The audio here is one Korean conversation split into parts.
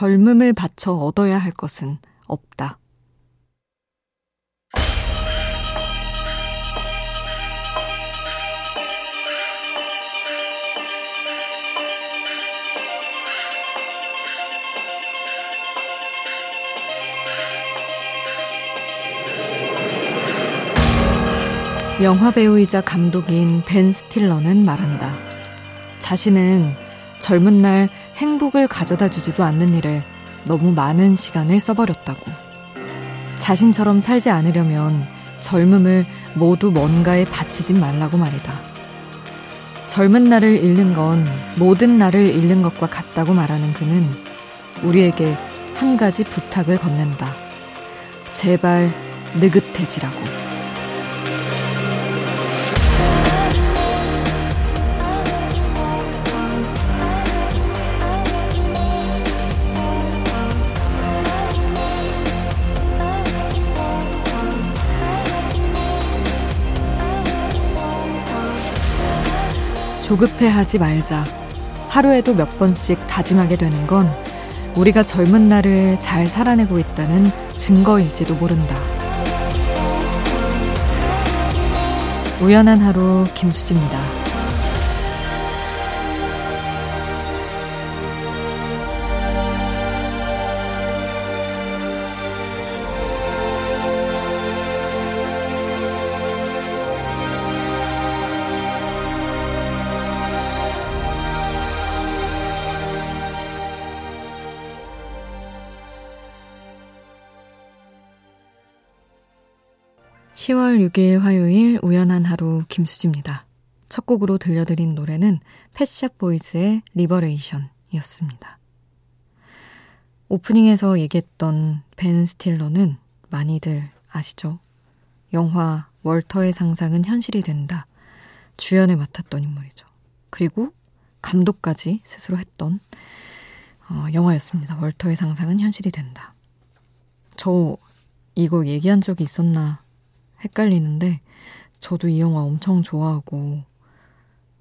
젊음을 바쳐 얻어야 할 것은 없다. 영화배우이자 감독인 벤 스틸러는 말한다. 자신은 젊은 날 행복을 가져다 주지도 않는 일에 너무 많은 시간을 써버렸다고. 자신처럼 살지 않으려면 젊음을 모두 뭔가에 바치지 말라고 말이다. 젊은 날을 잃는 건 모든 날을 잃는 것과 같다고 말하는 그는 우리에게 한 가지 부탁을 건넨다. 제발 느긋해지라고. 조급해하지 말자. 하루에도 몇 번씩 다짐하게 되는 건 우리가 젊은 날을 잘 살아내고 있다는 증거일지도 모른다. 우연한 하루 김수지입니다. 10월 6일 화요일 우연한 하루 김수지입니다. 첫 곡으로 들려드린 노래는 펫샵보이즈의 리버레이션이었습니다. 오프닝에서 얘기했던 벤 스틸러는 많이들 아시죠? 영화 월터의 상상은 현실이 된다. 주연을 맡았던 인물이죠. 그리고 감독까지 스스로 했던 영화였습니다. 월터의 상상은 현실이 된다. 저 이거 얘기한 적이 있었나? 헷갈리는데 저도 이 영화 엄청 좋아하고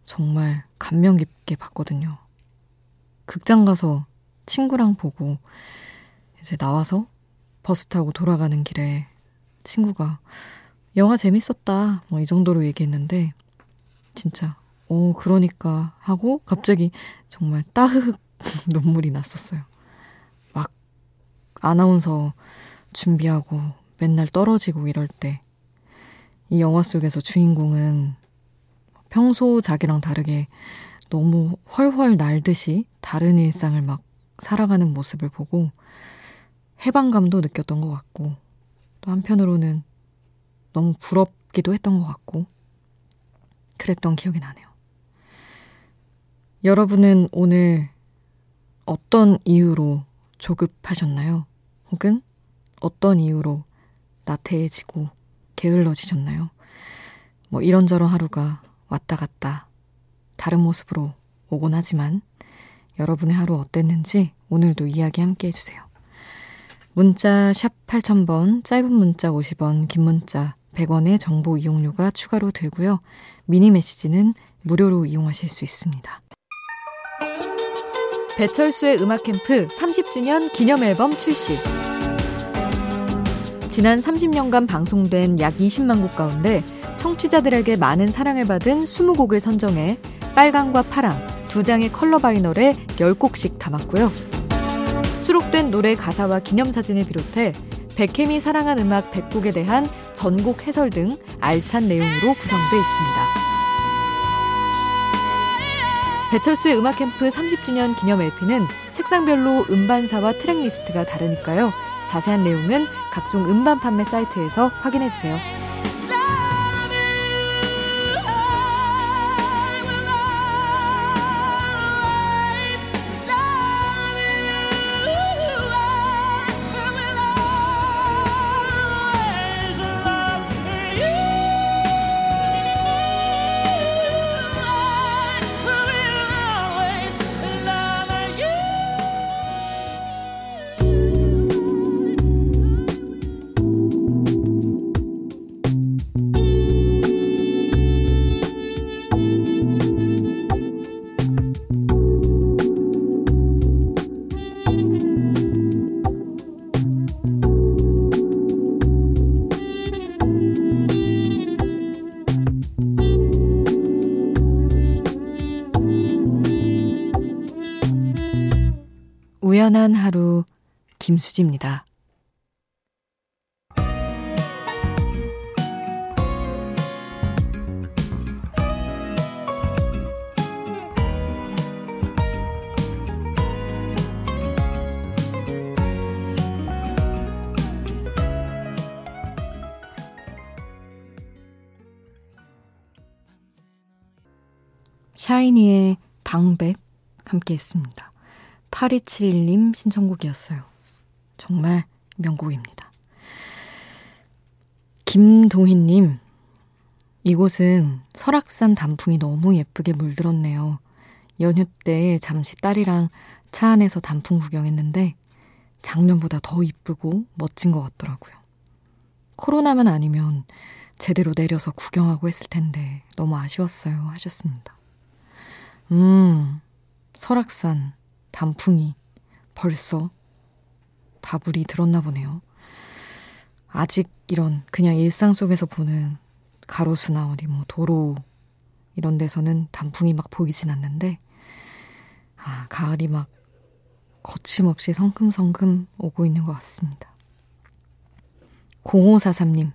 정말 감명 깊게 봤거든요. 극장 가서 친구랑 보고 이제 나와서 버스 타고 돌아가는 길에 친구가 영화 재밌었다 뭐 이 정도로 얘기했는데 진짜 그러니까 하고 갑자기 정말 따흐 눈물이 났었어요. 막 아나운서 준비하고 맨날 떨어지고 이럴 때 이 영화 속에서 주인공은 평소 자기랑 다르게 너무 훨훨 날듯이 다른 일상을 막 살아가는 모습을 보고 해방감도 느꼈던 것 같고 또 한편으로는 너무 부럽기도 했던 것 같고 그랬던 기억이 나네요. 여러분은 오늘 어떤 이유로 조급하셨나요? 혹은 어떤 이유로 나태해지고 게을러지셨나요? 뭐 이런저런 하루가 왔다 갔다 다른 모습으로 오곤 하지만 여러분의 하루 어땠는지 오늘도 이야기 함께 해주세요. 문자 샵 8000번, 짧은 문자 50원, 긴 문자 100원의 정보 이용료가 추가로 들고요. 미니 메시지는 무료로 이용하실 수 있습니다. 배철수의 음악 캠프 30주년 기념 앨범 출시. 지난 30년간 방송된 약 20만 곡 가운데 청취자들에게 많은 사랑을 받은 20곡을 선정해 빨강과 파랑 두 장의 컬러 바이널에 10곡씩 담았고요. 수록된 노래 가사와 기념사진을 비롯해 백햄이 사랑한 음악 100곡에 대한 전곡 해설 등 알찬 내용으로 구성돼 있습니다. 배철수의 음악 캠프 30주년 기념 LP는 색상별로 음반사와 트랙리스트가 다르니까요. 자세한 내용은 각종 음반 판매 사이트에서 확인해주세요. 우연한 하루 김수지입니다. '샤이니'의 방백 함께 했습니다. 8271님 신청곡이었어요. 정말 명곡입니다. 김동희님, 이곳은 설악산 단풍이 너무 예쁘게 물들었네요. 연휴 때 잠시 딸이랑 차 안에서 단풍 구경했는데 작년보다 더 이쁘고 멋진 것 같더라고요. 코로나만 아니면 제대로 내려서 구경하고 했을 텐데 너무 아쉬웠어요 하셨습니다. 설악산 단풍이 벌써 다 물이 들었나 보네요. 아직 이런 그냥 일상 속에서 보는 가로수나 어디 뭐 도로 이런 데서는 단풍이 막 보이진 않는데 가을이 막 거침없이 성큼성큼 오고 있는 것 같습니다. 0543님,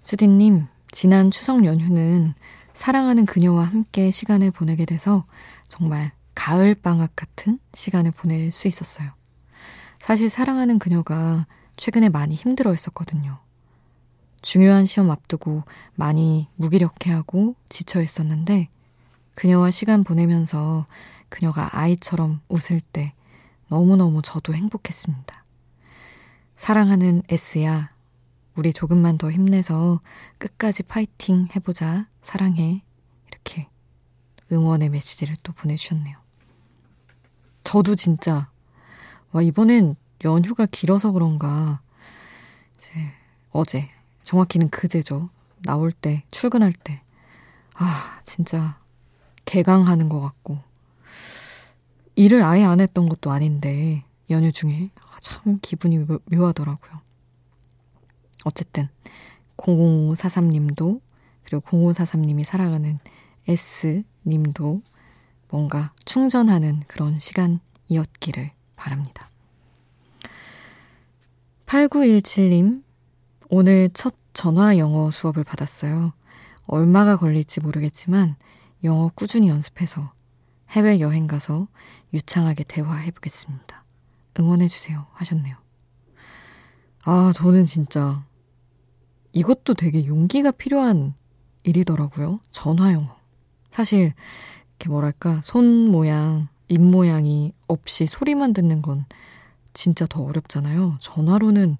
수디님, 지난 추석 연휴는 사랑하는 그녀와 함께 시간을 보내게 돼서 정말 가을 방학 같은 시간을 보낼 수 있었어요. 사실 사랑하는 그녀가 최근에 많이 힘들어 했었거든요. 중요한 시험 앞두고 많이 무기력해하고 지쳐 있었는데 그녀와 시간 보내면서 그녀가 아이처럼 웃을 때 너무너무 저도 행복했습니다. 사랑하는 S야, 우리 조금만 더 힘내서 끝까지 파이팅 해보자. 사랑해. 이렇게 응원의 메시지를 또 보내주셨네요. 저도 진짜 이번엔 연휴가 길어서 그런가 이제 어제, 정확히는 그제죠. 나올 때, 출근할 때 진짜 개강하는 것 같고 일을 아예 안 했던 것도 아닌데 연휴 중에 참 기분이 묘하더라고요. 어쨌든 0543님도 그리고 0543님이 사랑하는 S님도 뭔가 충전하는 그런 시간이었기를 바랍니다. 8917님, 오늘 첫 전화 영어 수업을 받았어요. 얼마가 걸릴지 모르겠지만 영어 꾸준히 연습해서 해외여행 가서 유창하게 대화해보겠습니다. 응원해주세요 하셨네요. 저는 진짜 이것도 되게 용기가 필요한 일이더라고요. 전화영어. 사실 이렇게 뭐랄까 손 모양, 입 모양이 없이 소리만 듣는 건 진짜 더 어렵잖아요. 전화로는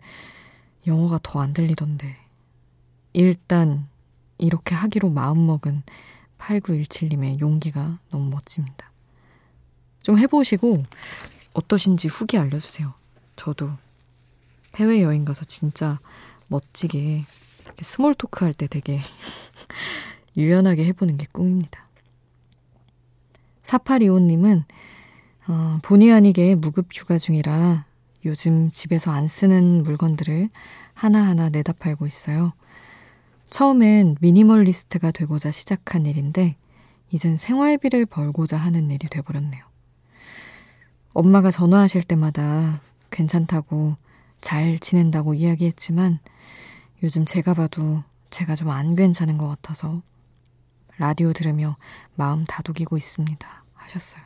영어가 더 안 들리던데 일단 이렇게 하기로 마음먹은 8917님의 용기가 너무 멋집니다. 좀 해보시고 어떠신지 후기 알려주세요. 저도 해외여행 가서 진짜 멋지게 스몰 토크 할 때 되게 유연하게 해보는 게 꿈입니다. 4825님은 본의 아니게 무급휴가 중이라 요즘 집에서 안 쓰는 물건들을 하나하나 내다 팔고 있어요. 처음엔 미니멀리스트가 되고자 시작한 일인데 이젠 생활비를 벌고자 하는 일이 돼버렸네요. 엄마가 전화하실 때마다 괜찮다고 잘 지낸다고 이야기했지만 요즘 제가 봐도 제가 좀 안 괜찮은 것 같아서 라디오 들으며 마음 다독이고 있습니다 하셨어요.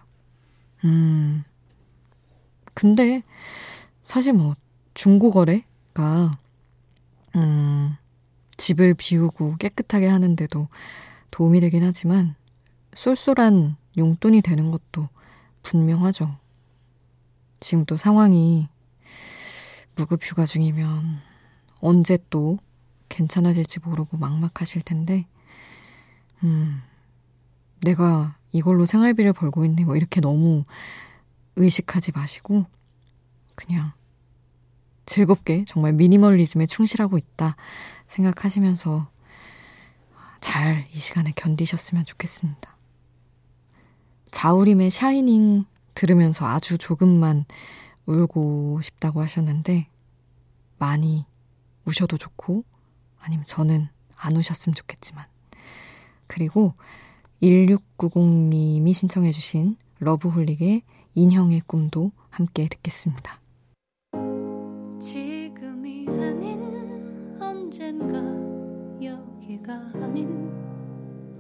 근데 사실 중고거래가 집을 비우고 깨끗하게 하는데도 도움이 되긴 하지만 쏠쏠한 용돈이 되는 것도 분명하죠. 지금 또 상황이 무급휴가 중이면 언제 또 괜찮아질지 모르고 막막하실 텐데 내가 이걸로 생활비를 벌고 있네 이렇게 너무 의식하지 마시고 그냥 즐겁게 정말 미니멀리즘에 충실하고 있다 생각하시면서 잘 이 시간에 견디셨으면 좋겠습니다. 자우림의 샤이닝 들으면서 아주 조금만 울고 싶다고 하셨는데 많이 우셔도 좋고 아니면 저는 안 우셨으면 좋겠지만 그리고 1690님이 신청해 주신 러브홀릭의 인형의 꿈도 함께 듣겠습니다. 지금이 아닌 언젠가 여기가 아닌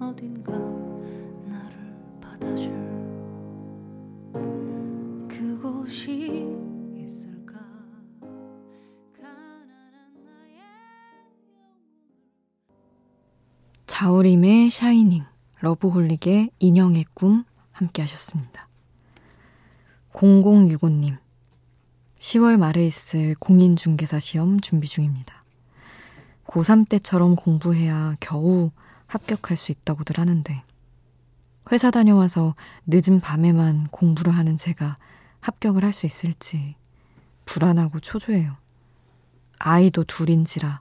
어딘가 나를 받아줄 그곳이 있을까. 가난한 나의 자우림의 샤이닝, 러브홀릭의 인형의 꿈 함께 하셨습니다. 0065님, 10월 말에 있을 공인중개사 시험 준비 중입니다. 고3 때처럼 공부해야 겨우 합격할 수 있다고들 하는데 회사 다녀와서 늦은 밤에만 공부를 하는 제가 합격을 할 수 있을지 불안하고 초조해요. 아이도 둘인지라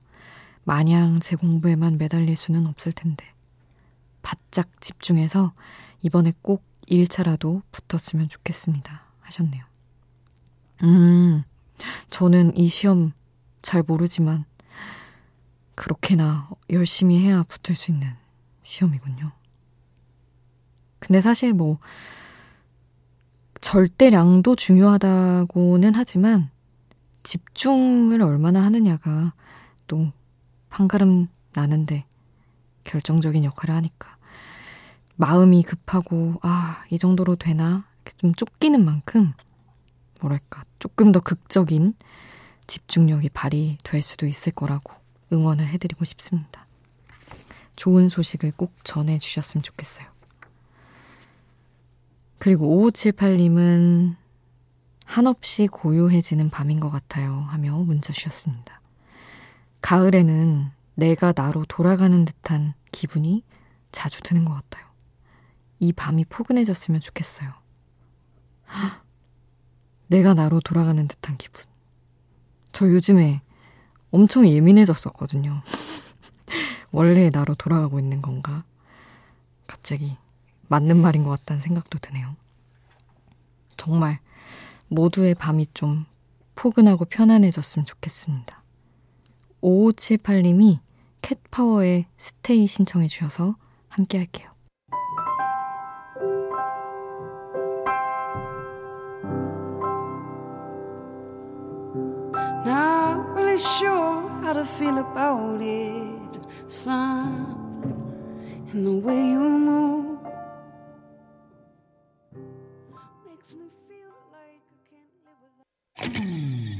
마냥 제 공부에만 매달릴 수는 없을 텐데 바짝 집중해서 이번에 꼭 1차라도 붙었으면 좋겠습니다. 하셨네요. 저는 이 시험 잘 모르지만 그렇게나 열심히 해야 붙을 수 있는 시험이군요. 근데 사실 뭐 절대량도 중요하다고는 하지만 집중을 얼마나 하느냐가 또 판가름 나는데 결정적인 역할을 하니까 마음이 급하고 이 정도로 되나 좀 쫓기는 만큼 뭐랄까 조금 더 극적인 집중력이 발휘될 수도 있을 거라고 응원을 해드리고 싶습니다. 좋은 소식을 꼭 전해주셨으면 좋겠어요. 그리고 5578님은 한없이 고요해지는 밤인 것 같아요 하며 문자 주셨습니다. 가을에는 내가 나로 돌아가는 듯한 기분이 자주 드는 것 같아요. 이 밤이 포근해졌으면 좋겠어요. 헉, 내가 나로 돌아가는 듯한 기분. 저 요즘에 엄청 예민해졌었거든요. 원래 나로 돌아가고 있는 건가? 갑자기 맞는 말인 것 같다는 생각도 드네요. 정말 모두의 밤이 좀 포근하고 편안해졌으면 좋겠습니다. 5578님이 캣파워의 스테이 신청해 주셔서 함께 할게요. Not really sure how to feel about it. Something in the way you move.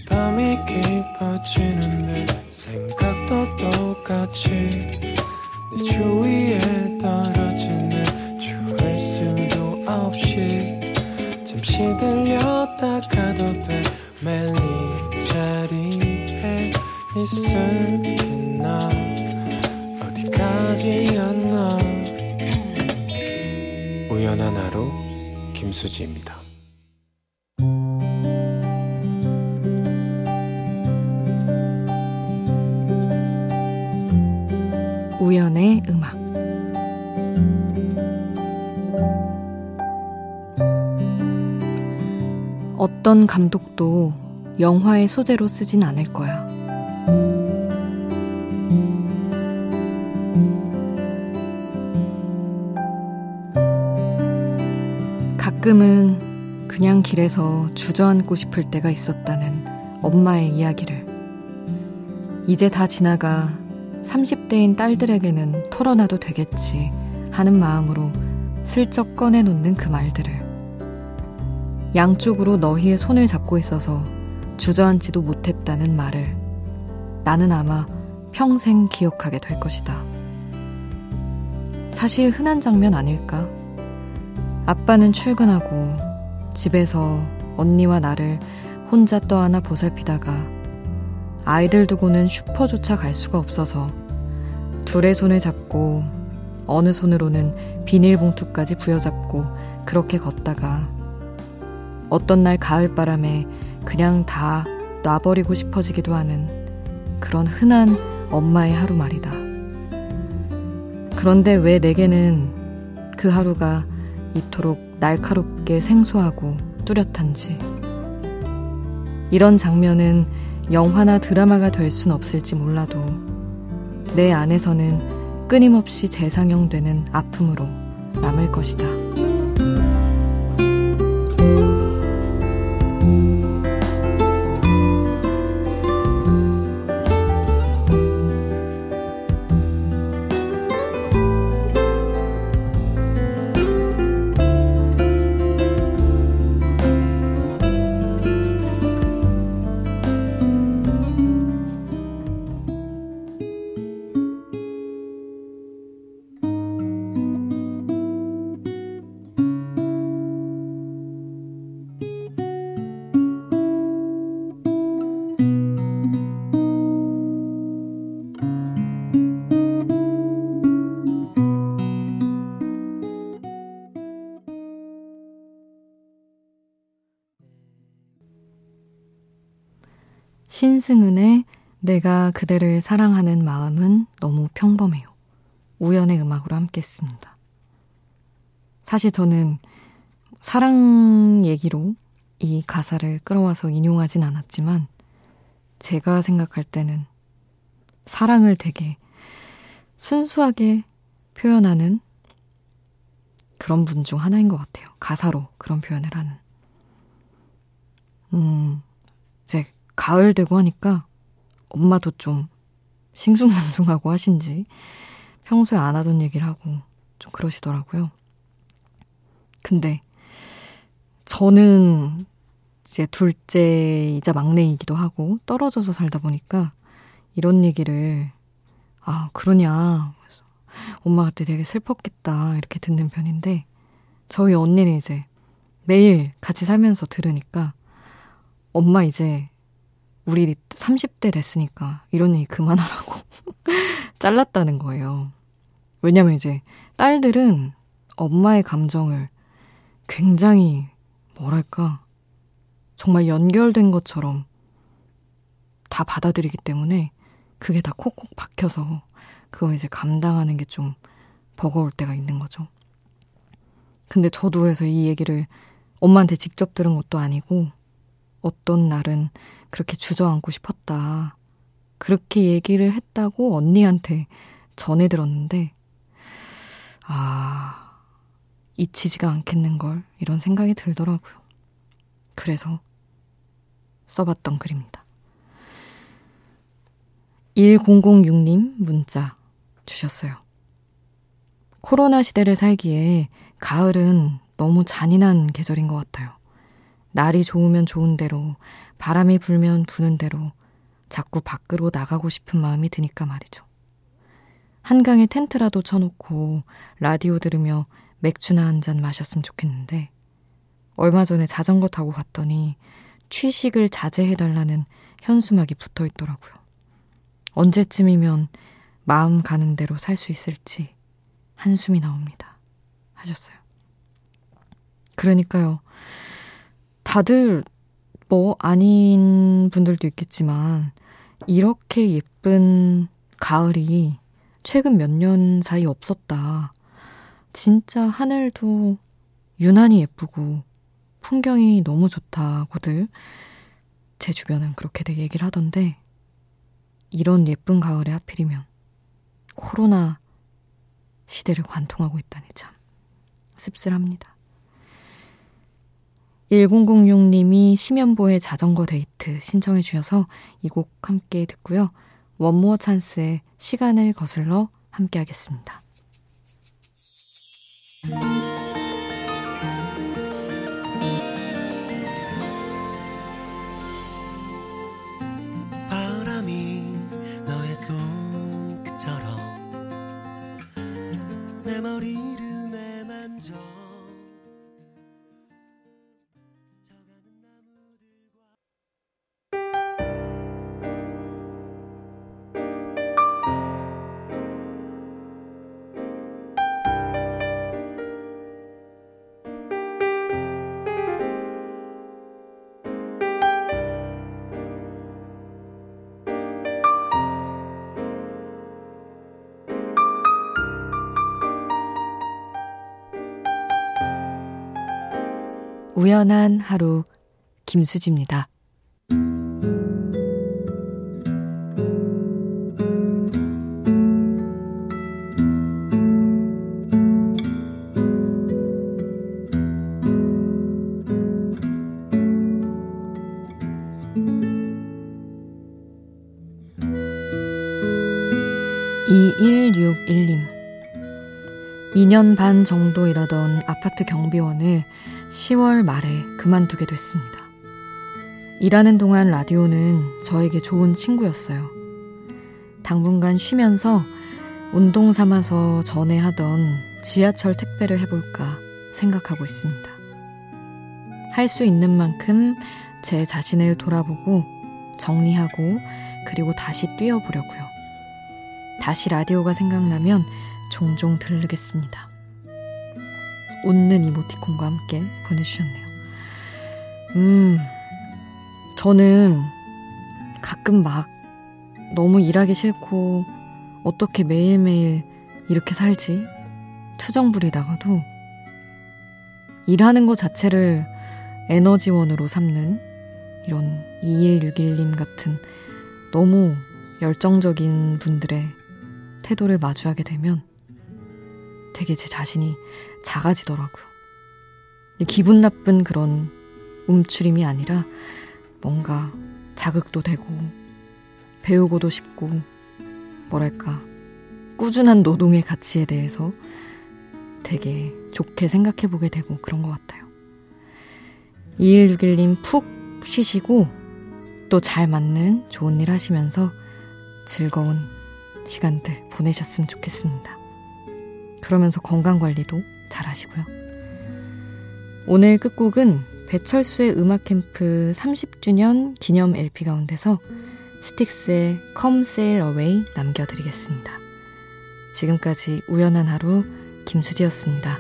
밤이 깊어지는데 생각도 똑같이 내 주위에 떨어지네. 추울 수도 없이 잠시 들렸다 가도 돼. 매일 이 자리에 있을게. 나 어디까지였나. 우연한 하루 김수지입니다. 5연의 음악. 어떤 감독도 영화의 소재로 쓰진 않을 거야. 가끔은 그냥 길에서 주저앉고 싶을 때가 있었다는 엄마의 이야기를 이제 다 지나가 30대인 딸들에게는 털어놔도 되겠지 하는 마음으로 슬쩍 꺼내놓는 그 말들을 양쪽으로 너희의 손을 잡고 있어서 주저앉지도 못했다는 말을 나는 아마 평생 기억하게 될 것이다. 사실 흔한 장면 아닐까? 아빠는 출근하고 집에서 언니와 나를 혼자 떠안아 보살피다가 아이들 두고는 슈퍼조차 갈 수가 없어서 둘의 손을 잡고 어느 손으로는 비닐봉투까지 부여잡고 그렇게 걷다가 어떤 날 가을바람에 그냥 다 놔버리고 싶어지기도 하는 그런 흔한 엄마의 하루 말이다. 그런데 왜 내게는 그 하루가 이토록 날카롭게 생소하고 뚜렷한지. 이런 장면은 영화나 드라마가 될 순 없을지 몰라도 내 안에서는 끊임없이 재상영되는 아픔으로 남을 것이다. 신승은의 내가 그대를 사랑하는 마음은 너무 평범해요. 우연의 음악으로 함께 했습니다. 사실 저는 사랑 얘기로 이 가사를 끌어와서 인용하진 않았지만 제가 생각할 때는 사랑을 되게 순수하게 표현하는 그런 분 중 하나인 것 같아요. 가사로 그런 표현을 하는. 이제 가을 되고 하니까 엄마도 좀 싱숭생숭하고 하신지 평소에 안 하던 얘기를 하고 좀 그러시더라고요. 근데 저는 이제 둘째이자 막내이기도 하고 떨어져서 살다 보니까 이런 얘기를 아 그러냐 그래서 엄마 그때 되게 슬펐겠다 이렇게 듣는 편인데 저희 언니는 이제 매일 같이 살면서 들으니까 엄마 이제 우리 30대 됐으니까 이런 얘기 그만하라고 잘랐다는 거예요. 왜냐면 이제 딸들은 엄마의 감정을 굉장히 뭐랄까 정말 연결된 것처럼 다 받아들이기 때문에 그게 다 콕콕 박혀서 그거 이제 감당하는 게 좀 버거울 때가 있는 거죠. 근데 저도 그래서 이 얘기를 엄마한테 직접 들은 것도 아니고 어떤 날은 그렇게 주저앉고 싶었다. 그렇게 얘기를 했다고 언니한테 전해 들었는데 아... 잊히지가 않겠는걸 이런 생각이 들더라고요. 그래서 써봤던 글입니다. 1006님 문자 주셨어요. 코로나 시대를 살기에 가을은 너무 잔인한 계절인 것 같아요. 날이 좋으면 좋은 대로 바람이 불면 부는 대로 자꾸 밖으로 나가고 싶은 마음이 드니까 말이죠. 한강에 텐트라도 쳐놓고 라디오 들으며 맥주나 한 잔 마셨으면 좋겠는데 얼마 전에 자전거 타고 갔더니 취식을 자제해달라는 현수막이 붙어있더라고요. 언제쯤이면 마음 가는 대로 살 수 있을지 한숨이 나옵니다. 하셨어요. 그러니까요. 다들 뭐 아닌 분들도 있겠지만 이렇게 예쁜 가을이 최근 몇 년 사이 없었다. 진짜 하늘도 유난히 예쁘고 풍경이 너무 좋다고들 제 주변은 그렇게들 얘기를 하던데 이런 예쁜 가을에 하필이면 코로나 시대를 관통하고 있다니 참 씁쓸합니다. 1006님이 심연보의 자전거 데이트 신청해 주셔서 이 곡 함께 듣고요. 원모어 찬스의 시간을 거슬러 함께 하겠습니다. 바람이 너의 손끝처럼 내 머리를 내만져 스쳐가는 나무들과 우연한 하루 김수지입니다. 2161님 2년 반 정도 일하던 아파트 경비원을 10월 말에 그만두게 됐습니다. 일하는 동안 라디오는 저에게 좋은 친구였어요. 당분간 쉬면서 운동 삼아서 전에 하던 지하철 택배를 해볼까 생각하고 있습니다. 할 수 있는 만큼 제 자신을 돌아보고 정리하고 그리고 다시 뛰어보려고요. 다시 라디오가 생각나면 종종 들르겠습니다. 웃는 이모티콘과 함께 보내주셨네요. 저는 가끔 막 너무 일하기 싫고 어떻게 매일매일 이렇게 살지? 투정 부리다가도 일하는 것 자체를 에너지원으로 삼는 이런 2161님 같은 너무 열정적인 분들의 태도를 마주하게 되면 되게 제 자신이 작아지더라고요. 기분 나쁜 그런 움츠림이 아니라 뭔가 자극도 되고 배우고도 싶고 뭐랄까 꾸준한 노동의 가치에 대해서 되게 좋게 생각해보게 되고 그런 것 같아요. 2161님 푹 쉬시고 또 잘 맞는 좋은 일 하시면서 즐거운 시간들 보내셨으면 좋겠습니다. 그러면서 건강관리도 잘 하시고요. 오늘 끝곡은 배철수의 음악캠프 30주년 기념 LP 가운데서 스틱스의 Come Sail Away 남겨드리겠습니다. 지금까지 우연한 하루 김수지였습니다.